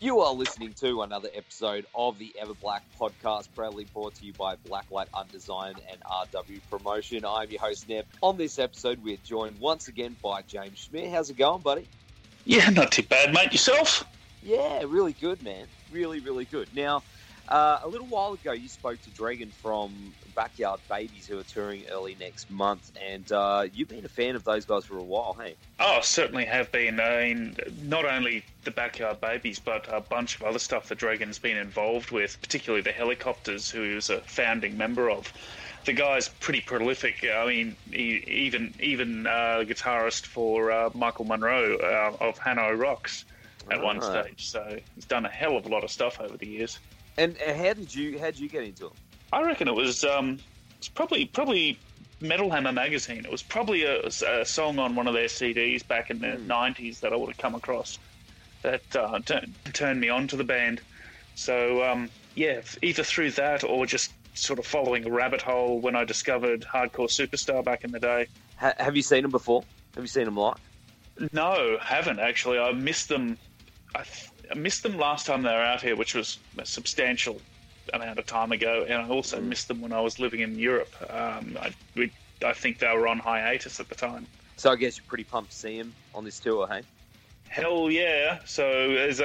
You are listening to another episode of the Everblack podcast, proudly brought to you by Blacklight Art and Design and RW Promotion. I'm your host, Neb. On this episode, we're joined once again by James Schmeer. How's it going, buddy? Yeah, not too bad, mate. Yourself? Yeah, really good, man. Really, really good. Now, a little while ago, you spoke to Dragon from Backyard Babies, who are touring early next month, and you've been a fan of those guys for a while, hey? Oh, certainly have been. I mean, not only the Backyard Babies, but a bunch of other stuff that Dregen's been involved with, particularly the Hellacopters, who he was a founding member of. The guy's pretty prolific. I mean, he, even guitarist for Michael Monroe of Hanoi Rocks at one stage. So he's done a hell of a lot of stuff over the years. And how did you get into them? I reckon it was probably Metal Hammer magazine. It was probably a song on one of their CDs back in the 90s that I would have come across that turned me on to the band. So, yeah, either through that or just sort of following a rabbit hole when I discovered Hardcore Superstar back in the day. Have you seen them before? Have you seen them live? No, haven't actually. I missed them. I missed them last time they were out here, which was a substantial amount of time ago, and I also missed them when I was living in Europe. I think they were on hiatus at the time. So I guess you're pretty pumped to see him on this tour, hey? Hell yeah. So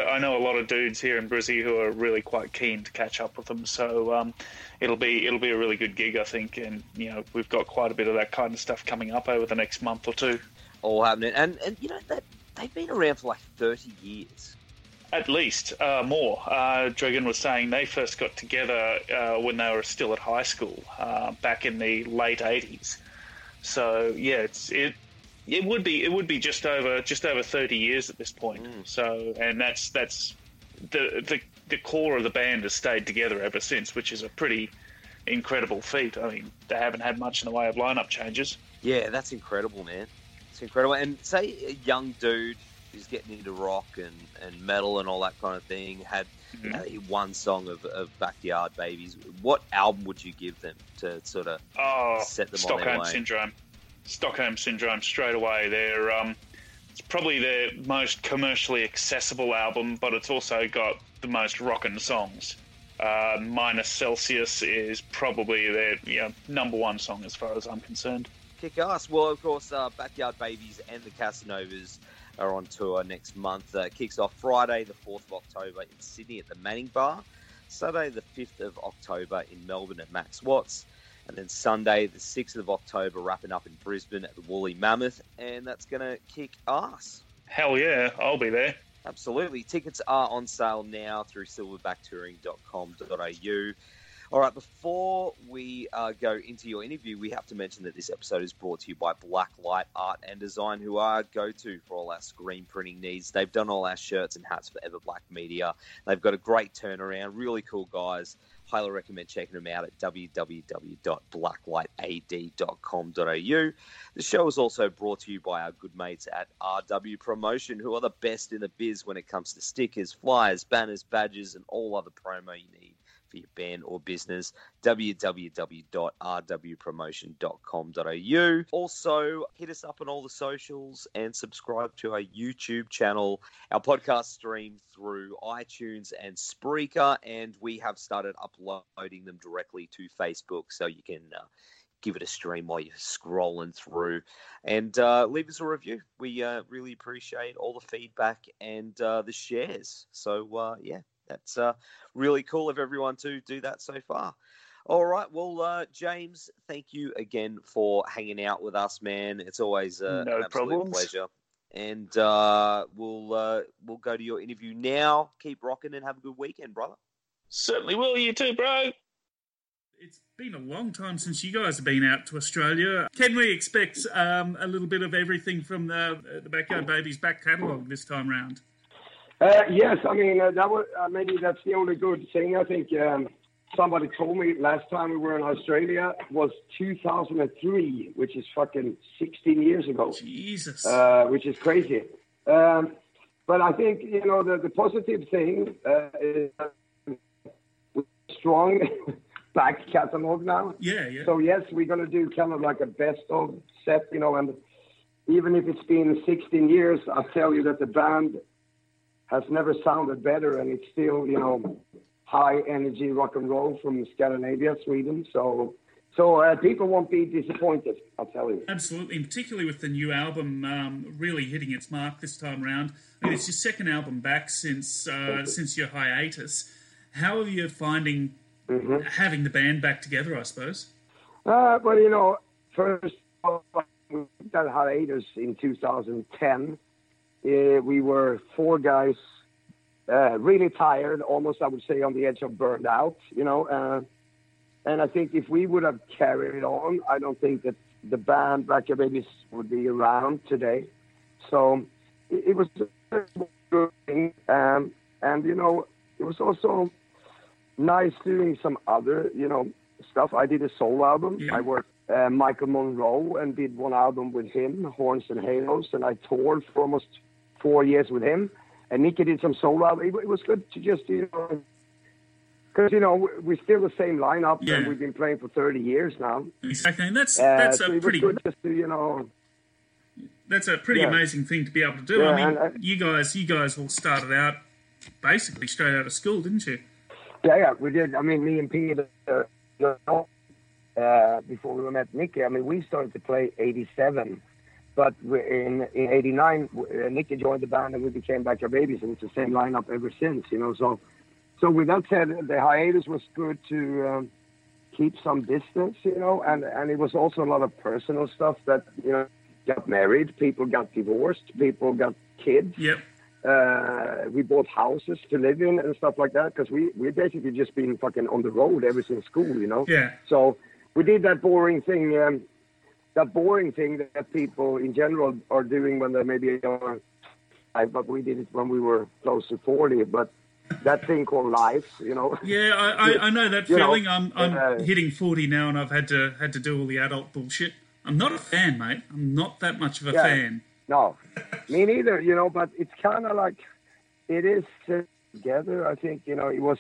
I know a lot of dudes here in Brizzy who are really quite keen to catch up with them, so it'll be a really good gig, I think, and you know, we've got quite a bit of that kind of stuff coming up over the next month or two. All happening. And you know, they've been around for like 30 years. At least, more. Dragon was saying they first got together when they were still at high school, back in the late 80s. So yeah, it would be just over 30 years at this point. So, and that's the core of the band has stayed together ever since, which is a pretty incredible feat. I mean, they haven't had much in the way of lineup changes. Yeah, that's incredible, man. It's incredible. And say a young dude who's getting into rock and metal and all that kind of thing, had one song of Backyard Babies. What album would you give them to sort of set them Stockholm on their way? Stockholm Syndrome, straight away. It's probably their most commercially accessible album, but it's also got the most rockin' songs. Minus Celsius is probably their number one song as far as I'm concerned. Kick ass. Well, of course, Backyard Babies and the Casanovas are on tour next month. Kicks off Friday the 4th of October in Sydney at the Manning Bar, Saturday the 5th of October in Melbourne at Max Watts, and then Sunday the 6th of October wrapping up in Brisbane at the Woolly Mammoth, and that's going to kick ass. Hell yeah, I'll be there. Absolutely. Tickets are on sale now through silverbacktouring.com.au. All right, before we go into your interview, we have to mention that this episode is brought to you by Blacklight Art and Design, who are go-to for all our screen printing needs. They've done all our shirts and hats for Everblack Media. They've got a great turnaround, really cool guys. Highly recommend checking them out at www.blacklightad.com.au. The show is also brought to you by our good mates at RW Promotion, who are the best in the biz when it comes to stickers, flyers, banners, badges, and all other promo you need for your band or business. www.rwpromotion.com.au. Also, hit us up on all the socials and subscribe to our YouTube channel. Our podcast stream through iTunes and Spreaker, and we have started uploading them directly to Facebook, so you can give it a stream while you're scrolling through, and leave us a review. We really appreciate all the feedback and the shares. So, yeah. That's really cool of everyone to do that so far. All right. Well, James, thank you again for hanging out with us, man. It's always an absolute pleasure. And we'll go to your interview now. Keep rocking and have a good weekend, brother. Certainly will. You too, bro. It's been a long time since you guys have been out to Australia. Can we expect a little bit of everything from the Backyard Babies back catalogue this time round? Yes, I mean, that was, maybe that's the only good thing. I think somebody told me last time we were in Australia was 2003, which is fucking 16 years ago. Jesus. Which is crazy. But I think, you know, the positive thing is that we're strong back catalog now. Yeah, yeah. So, yes, we're going to do kind of like a best of set, you know, and even if it's been 16 years, I'll tell you that the band has never sounded better, and it's still, you know, high energy rock and roll from Scandinavia, Sweden. So people won't be disappointed, I'll tell you. Absolutely, and particularly with the new album really hitting its mark this time around. I mean, it's your second album back since your hiatus. How are you finding having the band back together, I suppose? Well, you know, first of all, we took that hiatus in 2010. We were four guys, really tired, almost, I would say, on the edge of burned out, you know, and I think if we would have carried on, I don't think that the band Backyard Babies would be around today. So it was a good thing. And, you know, it was also nice doing some other, you know, stuff. I did a solo album. Yeah. I worked Michael Monroe and did one album with him, Horns and Halos, and I toured for almost 4 years with him. And Nicky did some solo albums. It was good to just, you know, because, you know, we're still the same lineup, yeah, and we've been playing for 30 years now. Exactly, and that's so a pretty good, just to, you know, that's a pretty amazing thing to be able to do. Yeah, I mean, you guys all started out basically straight out of school, didn't you? Yeah, we did. I mean, me and Peter, before we met Nicky, I mean, we started to play 87. But in 89, Nicky joined the band and we became Backyard Babies, and it's the same lineup ever since, you know. So with that said, the hiatus was good to keep some distance, you know, and it was also a lot of personal stuff that, you know, got married, people got divorced, people got kids. Yep. We bought houses to live in and stuff like that, because we basically just been fucking on the road ever since school, you know. Yeah. So we did that boring thing. That boring thing that people in general are doing when they maybe are five, but we did it when we were close to 40. But that thing called life, you know. Yeah, I know that feeling. Know, I'm hitting 40 now, and I've had to do all the adult bullshit. I'm not a fan, mate. I'm not that much of a fan. No, me neither. You know, but it's kind of like it is together. I think, you know, it was.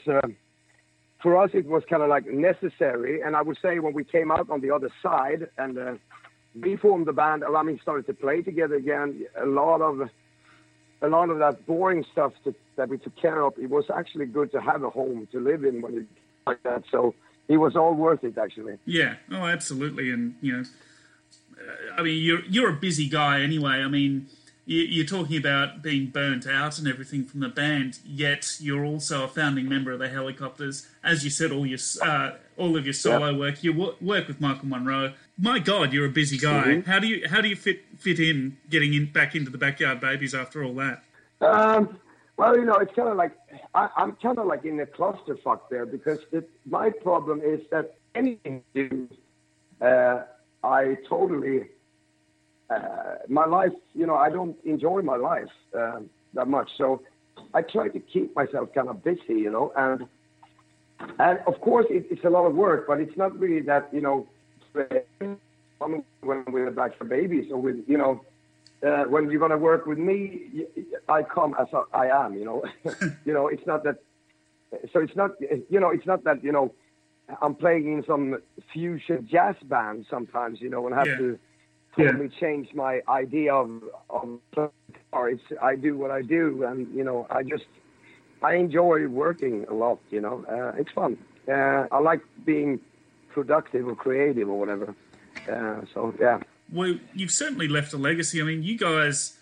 For us, it was kind of like necessary, and I would say when we came out on the other side and reformed the band, I mean, started to play together again. A lot of that boring stuff that we took care of, it was actually good to have a home to live in when it like that. So it was all worth it, actually. Yeah, oh, absolutely, and you know, I mean, you're a busy guy anyway. I mean, you're talking about being burnt out and everything from the band, yet you're also a founding member of the Hellacopters. As you said, all of your solo work, you work with Michael Monroe. My God, you're a busy guy. Mm-hmm. How do you fit in getting back into the Backyard Babies after all that? Well, you know, it's kind of like I'm kind of like in a clusterfuck there, because my problem is that anything to do, I totally. My life, you know, I don't enjoy my life that much. So I try to keep myself kind of busy, you know. And of course, it's a lot of work, but it's not really that, you know, when we're back for babies or with, you know, when you're going to work with me, I come as I am, you know. You know, it's not that. So it's not, you know, it's not that, you know, I'm playing in some fusion jazz band sometimes, you know, and have to. Yeah. Let me change my idea of guitar. I do what I do, and you know, I enjoy working a lot. You know, it's fun. I like being productive or creative or whatever. So yeah. Well, you've certainly left a legacy. I mean, you guys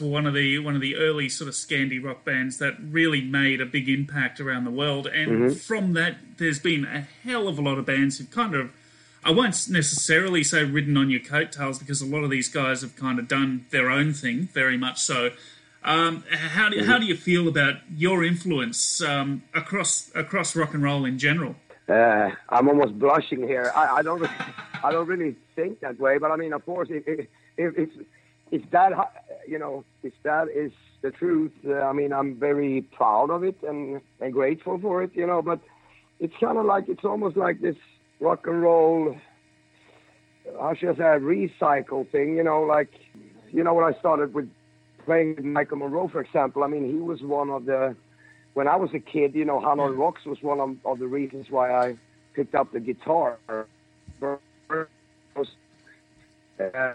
were one of the early sort of Scandi rock bands that really made a big impact around the world, and from that, there's been a hell of a lot of bands who've kind of. I won't necessarily say ridden on your coattails, because a lot of these guys have kind of done their own thing, very much so. How do you feel about your influence across rock and roll in general? I'm almost blushing here. I don't really think that way, but I mean, of course, if that you know, if that is the truth, I mean, I'm very proud of it and grateful for it, you know, but it's kind of like, it's almost like this rock and roll, how should I say, recycle thing, you know, like, you know, when I started with playing with Michael Monroe, for example, I mean, he was one of the, when I was a kid, you know, Hanoi Rocks was one of the reasons why I picked up the guitar.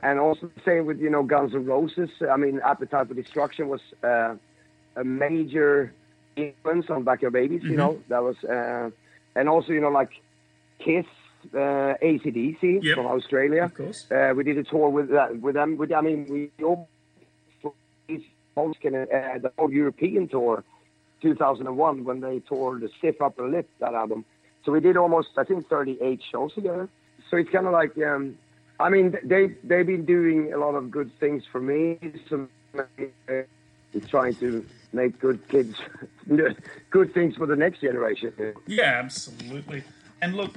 And also the same with, you know, Guns N' Roses. I mean, Appetite for Destruction was a major influence on Backyard Babies, you know. That was, and also, you know, like KISS, AC/DC from Australia. Of course. We did a tour with them. I mean, we all, the whole European tour, 2001, when they toured the Stiff Upper Lip, that album. So we did almost, I think, 38 shows together. So it's kind of like... I mean, they've been doing a lot of good things for me. So trying to make good kids, good things for the next generation. Yeah, absolutely. And look,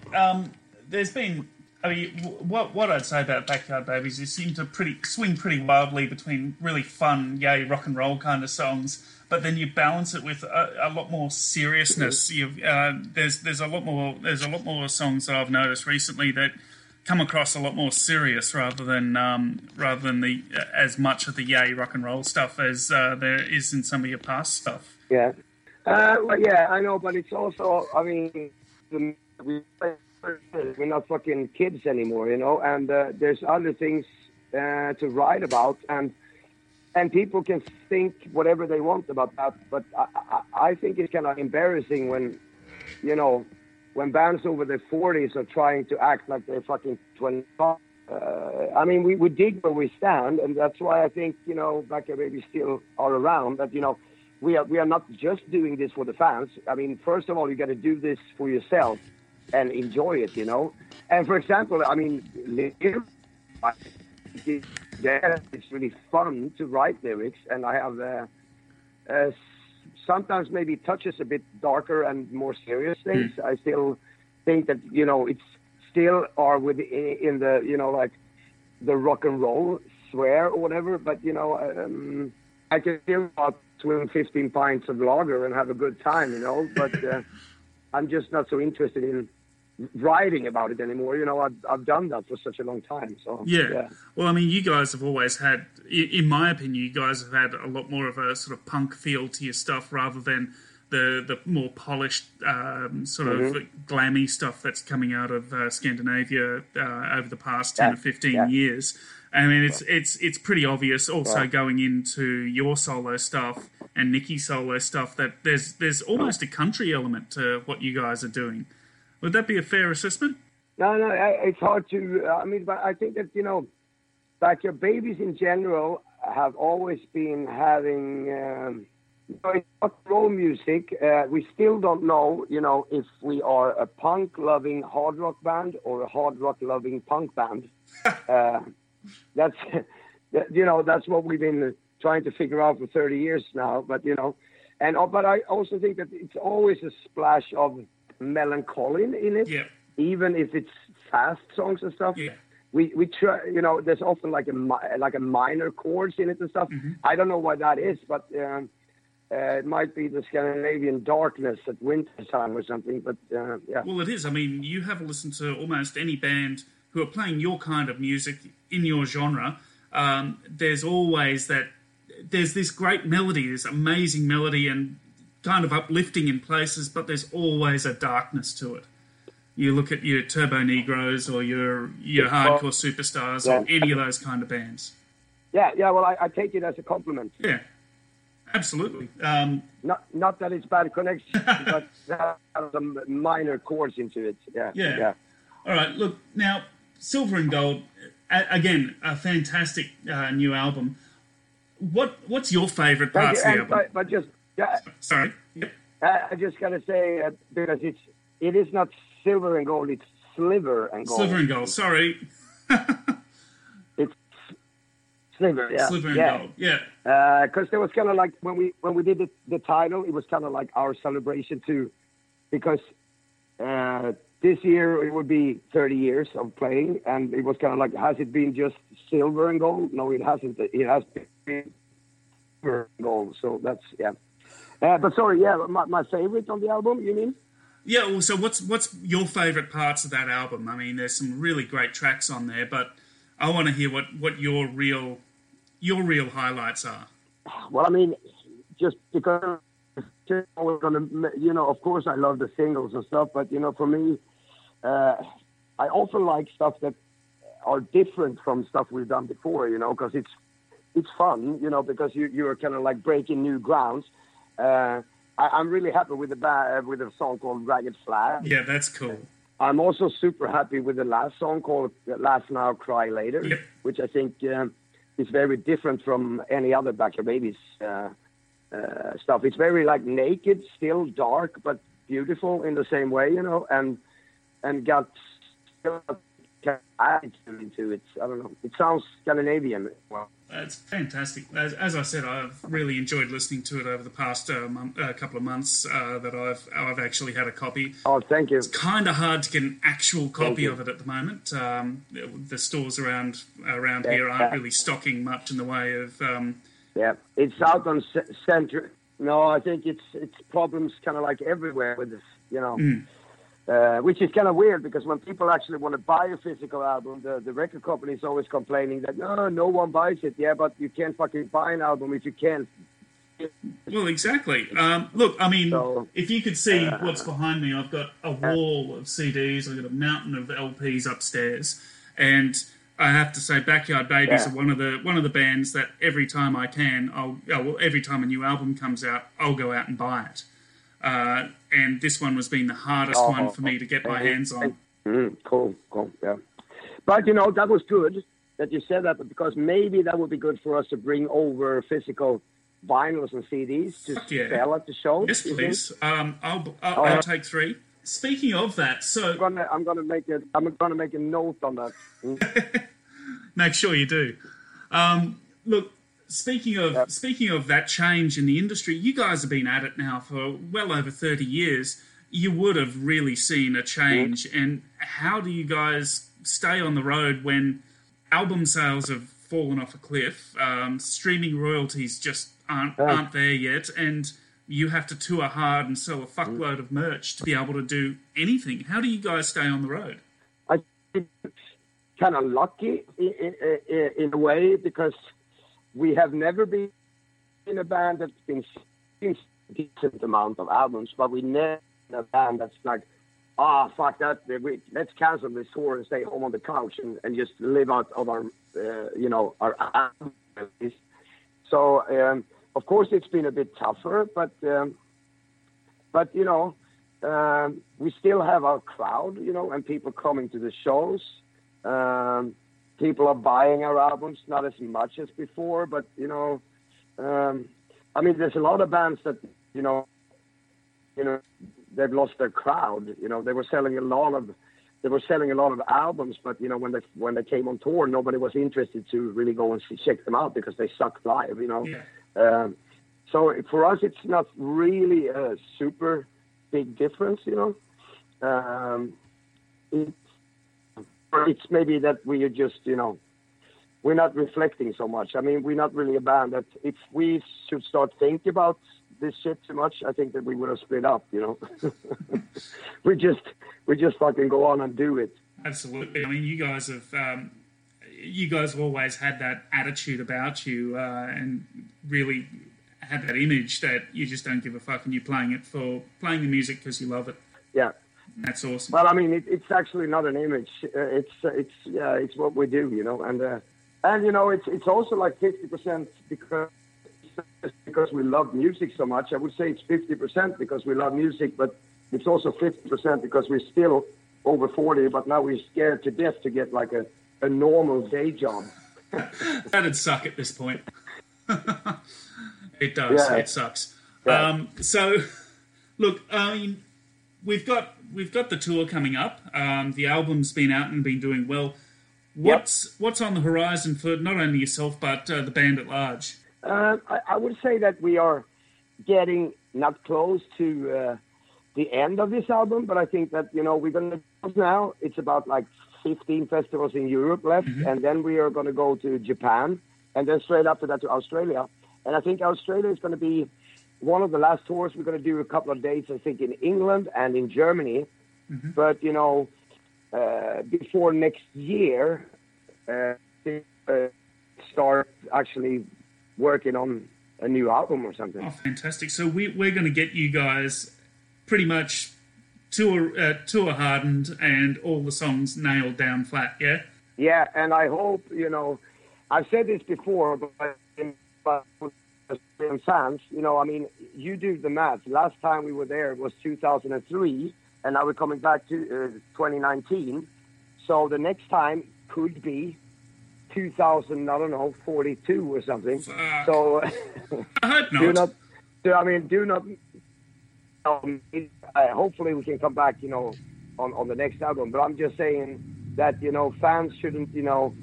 there's been, I mean, what I'd say about Backyard Babies is seem to swing pretty wildly between really fun, yay, rock and roll kind of songs, but then you balance it with a lot more seriousness. You've, there's a lot more songs that I've noticed recently that come across a lot more serious rather than the as much of the yay rock and roll stuff as there is in some of your past stuff. Yeah, well, yeah, I know, but it's also, I mean, we're not fucking kids anymore, you know, and there's other things to write about, and people can think whatever they want about that, but I think it's kind of embarrassing when, you know, when bands over their 40s are trying to act like they're fucking 25. I mean, we dig where we stand, and that's why I think, you know, Backyard Babies still are around, that, you know, we are not just doing this for the fans. I mean, first of all, you got to do this for yourself and enjoy it, you know. And, for example, I mean, it's really fun to write lyrics, and I have sometimes maybe touches a bit darker and more serious things. I still think that, you know, it's still are in the, you know, like the rock and roll swear or whatever, but, you know, I can still swim 15 pints of lager and have a good time, you know, but I'm just not so interested in writing about it anymore, you know. I've done that for such a long time, so yeah. Well, I mean, you guys have always had, in my opinion, you guys have had a lot more of a sort of punk feel to your stuff rather than the more polished sort of glammy stuff that's coming out of Scandinavia over the past 10 or 15 years. I mean, it's pretty obvious also going into your solo stuff and Nicky's solo stuff that there's almost a country element to what you guys are doing. Would that be a fair assessment? No, it's hard to... I mean, but I think that, you know, Backyard Babies in general have always been having... you know, it's rock and roll music. We still don't know, you know, if we are a punk-loving hard rock band or a hard rock-loving punk band. That's, you know, that's what we've been trying to figure out for 30 years now. But, you know, but I also think that it's always a splash of... melancholy in it, even if it's fast songs and stuff. We try, you know, there's often like a minor chords in it and stuff. I don't know why that is, but it might be the Scandinavian darkness at winter time or something, but well, it is. I mean, you have listened to almost any band who are playing your kind of music in your genre. There's always that, there's this great melody, this amazing melody, and kind of uplifting in places, but there's always a darkness to it. You look at your Turbo Negroes or your Hardcore Superstars or any of those kind of bands. Yeah, well, I take it as a compliment. Yeah, absolutely. Not that it's bad connection, but that has some minor chords into it. Yeah. All right, look, now, Silver and Gold, again, a fantastic new album. What's your favourite parts of the album? But just... Yeah, sorry. I just gotta say because it is not Silver and Gold; it's Sliver and Gold. Sliver and Gold. Sorry. It's Sliver. Yeah. Sliver and Gold. Yeah. Because there was kind of like when we did the title, it was kind of like our celebration too, because this year it would be 30 years of playing, and it was kind of like, has it been just Silver and Gold? No, it hasn't. It has been Sliver and Gold. So that's, yeah. But sorry, yeah, my favorite on the album, you mean? Yeah, well, so what's your favorite parts of that album? I mean, there's some really great tracks on there, but I want to hear what your real highlights are. Well, I mean, just because we're gonna, you know, of course I love the singles and stuff, but you know, for me, I also like stuff that are different from stuff we've done before, you know, because it's fun, you know, because you're kind of like breaking new grounds. I'm really happy with a song called Ragged Flag. Yeah, that's cool. I'm also super happy with the last song called Laugh Now, Cry Later, yep. Which I think is very different from any other Backyard Babies stuff. It's very like naked, still dark, but beautiful in the same way, you know, and got still attitude into it. I don't know. It sounds Scandinavian. Well, it's fantastic. As I said, I've really enjoyed listening to it over the past couple of months that I've actually had a copy. Oh, thank you. It's kind of hard to get an actual copy of it at the moment. The stores around here aren't really stocking much in the way of... yeah, it's out on Central... No, I think it's problems kind of like everywhere with this, you know... Mm. Which is kind of weird because when people actually want to buy a physical album, the record company is always complaining that no one buys it. Yeah, but you can't fucking buy an album if you can't. Well, exactly. Look, I mean, if you could see what's behind me, I've got a wall of CDs. I've got a mountain of LPs upstairs, and I have to say, Backyard Babies are one of the bands that every time I can, every time a new album comes out, I'll go out and buy it. And this one was being the hardest one for me to get my hands on. Cool, yeah. But, you know, that was good that you said that, because maybe that would be good for us to bring over physical vinyls and CDs to sell at the show. Yes, please. I'll take 3. Speaking of that, so... I'm gonna make a note on that. Make sure you do. Look... Speaking of that change in the industry, you guys have been at it now for well over 30 years. You would have really seen a change. Mm-hmm. And how do you guys stay on the road when album sales have fallen off a cliff, streaming royalties just aren't there yet, and you have to tour hard and sell a fuckload of merch to be able to do anything? How do you guys stay on the road? I think it's kind of lucky in a way, because... we have never been in a band that's been since a decent amount of albums, but we never been in a band that's like, fuck that, let's cancel this tour and stay home on the couch and just live out of our, you know, our albums. So, of course, it's been a bit tougher, but you know, we still have our crowd, you know, and people coming to the shows. People are buying our albums, not as much as before, but, you know, I mean, there's a lot of bands that, you know, they've lost their crowd. You know, they were selling a lot of albums, but, you know, when they came on tour, nobody was interested to really go and check them out because they sucked live, you know. Yeah. So for us, it's not really a super big difference, you know. It's maybe that we are just, you know, we're not reflecting so much. I mean, we're not really a band that if we should start thinking about this shit too much, I think that we would have split up, you know. we just fucking go on and do it. Absolutely. I mean, you guys have always had that attitude about you and really had that image that you just don't give a fuck and you're playing the music because you love it. Yeah. That's awesome. Well, I mean, it's actually not an image. It's what we do, you know. And you know, it's also like 50% because we love music so much. I would say it's 50% because we love music, but it's also 50% because we're still over 40, but now we're scared to death to get like a normal day job. That'd suck at this point. It does. Yeah. It sucks. Yeah. So, look, I mean. We've got the tour coming up. The album's been out and been doing well. What's on the horizon for not only yourself but the band at large? I would say that we are getting not close to the end of this album, but I think that, you know, we're going to now. It's about like 15 festivals in Europe left, and then we are going to go to Japan, and then straight after that to Australia. And I think Australia is going to be one of the last tours. We're going to do a couple of dates, I think, in England and in Germany. Mm-hmm. But, you know, before next year, start actually working on a new album or something. Oh, fantastic. So we're going to get you guys pretty much tour hardened and all the songs nailed down flat, yeah? Yeah, and I hope, you know, I've said this before, but fans, you know, I mean, you do the math. Last time we were there was 2003, and now we're coming back to 2019. So the next time could be 2042 or something. Fuck. So I hope not. Hopefully we can come back, you know, on the next album. But I'm just saying that, you know, fans shouldn't, you know,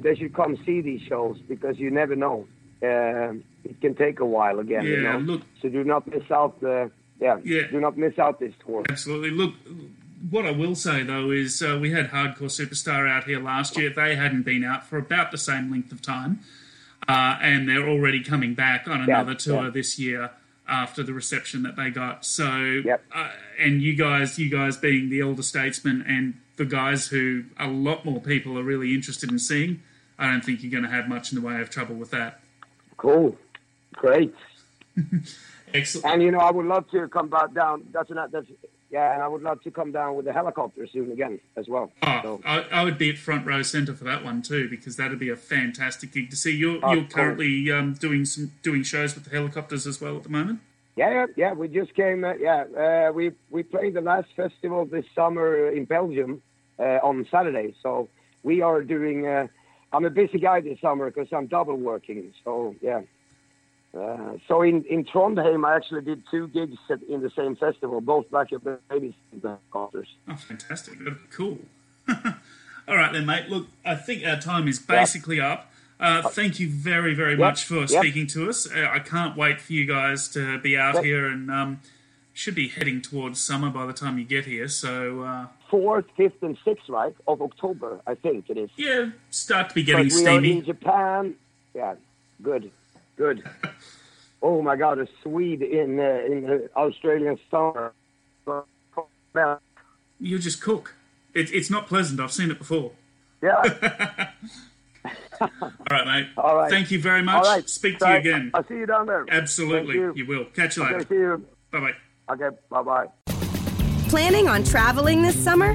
they should come see these shows, because you never know. It can take a while again. Yeah, you know? Look. So do not miss out the. Do not miss out this tour. Absolutely. Look, what I will say though is we had Hardcore Superstar out here last year. They hadn't been out for about the same length of time, and they're already coming back on another tour this year after the reception that they got. So, and you guys being the elder statesmen and the guys who a lot more people are really interested in seeing, I don't think you're going to have much in the way of trouble with that. Cool. Great. Excellent. And, you know, I would love to come back down. And I would love to come down with the helicopter soon again as well. Oh, so. I would be at front row centre for that one too, because that would be a fantastic gig to see. You're currently doing shows with the Helicopters as well at the moment? Yeah. We just came, we played the last festival this summer in Belgium on Saturday. So we are doing... I'm a busy guy this summer because I'm double working. So, yeah. So in Trondheim, I actually did two gigs in the same festival, both Backyard Babies and the Hellacopters. Oh, fantastic. Cool. All right then, mate. Look, I think our time is basically up. Thank you very, very much for speaking to us. I can't wait for you guys to be out here, and should be heading towards summer by the time you get here. So... 4th, 5th and 6th, right, of October, I think it is. Yeah, start to be getting steamy. We are in Japan. Yeah, good. Oh, my God, a Swede in the Australian summer. You just cook. It's not pleasant. I've seen it before. Yeah. All right, mate. All right. Thank you very much. All right. Speak to you again. I'll see you down there. Absolutely. You will. Catch you later. See you. Bye-bye. Okay, bye-bye. Planning on traveling this summer?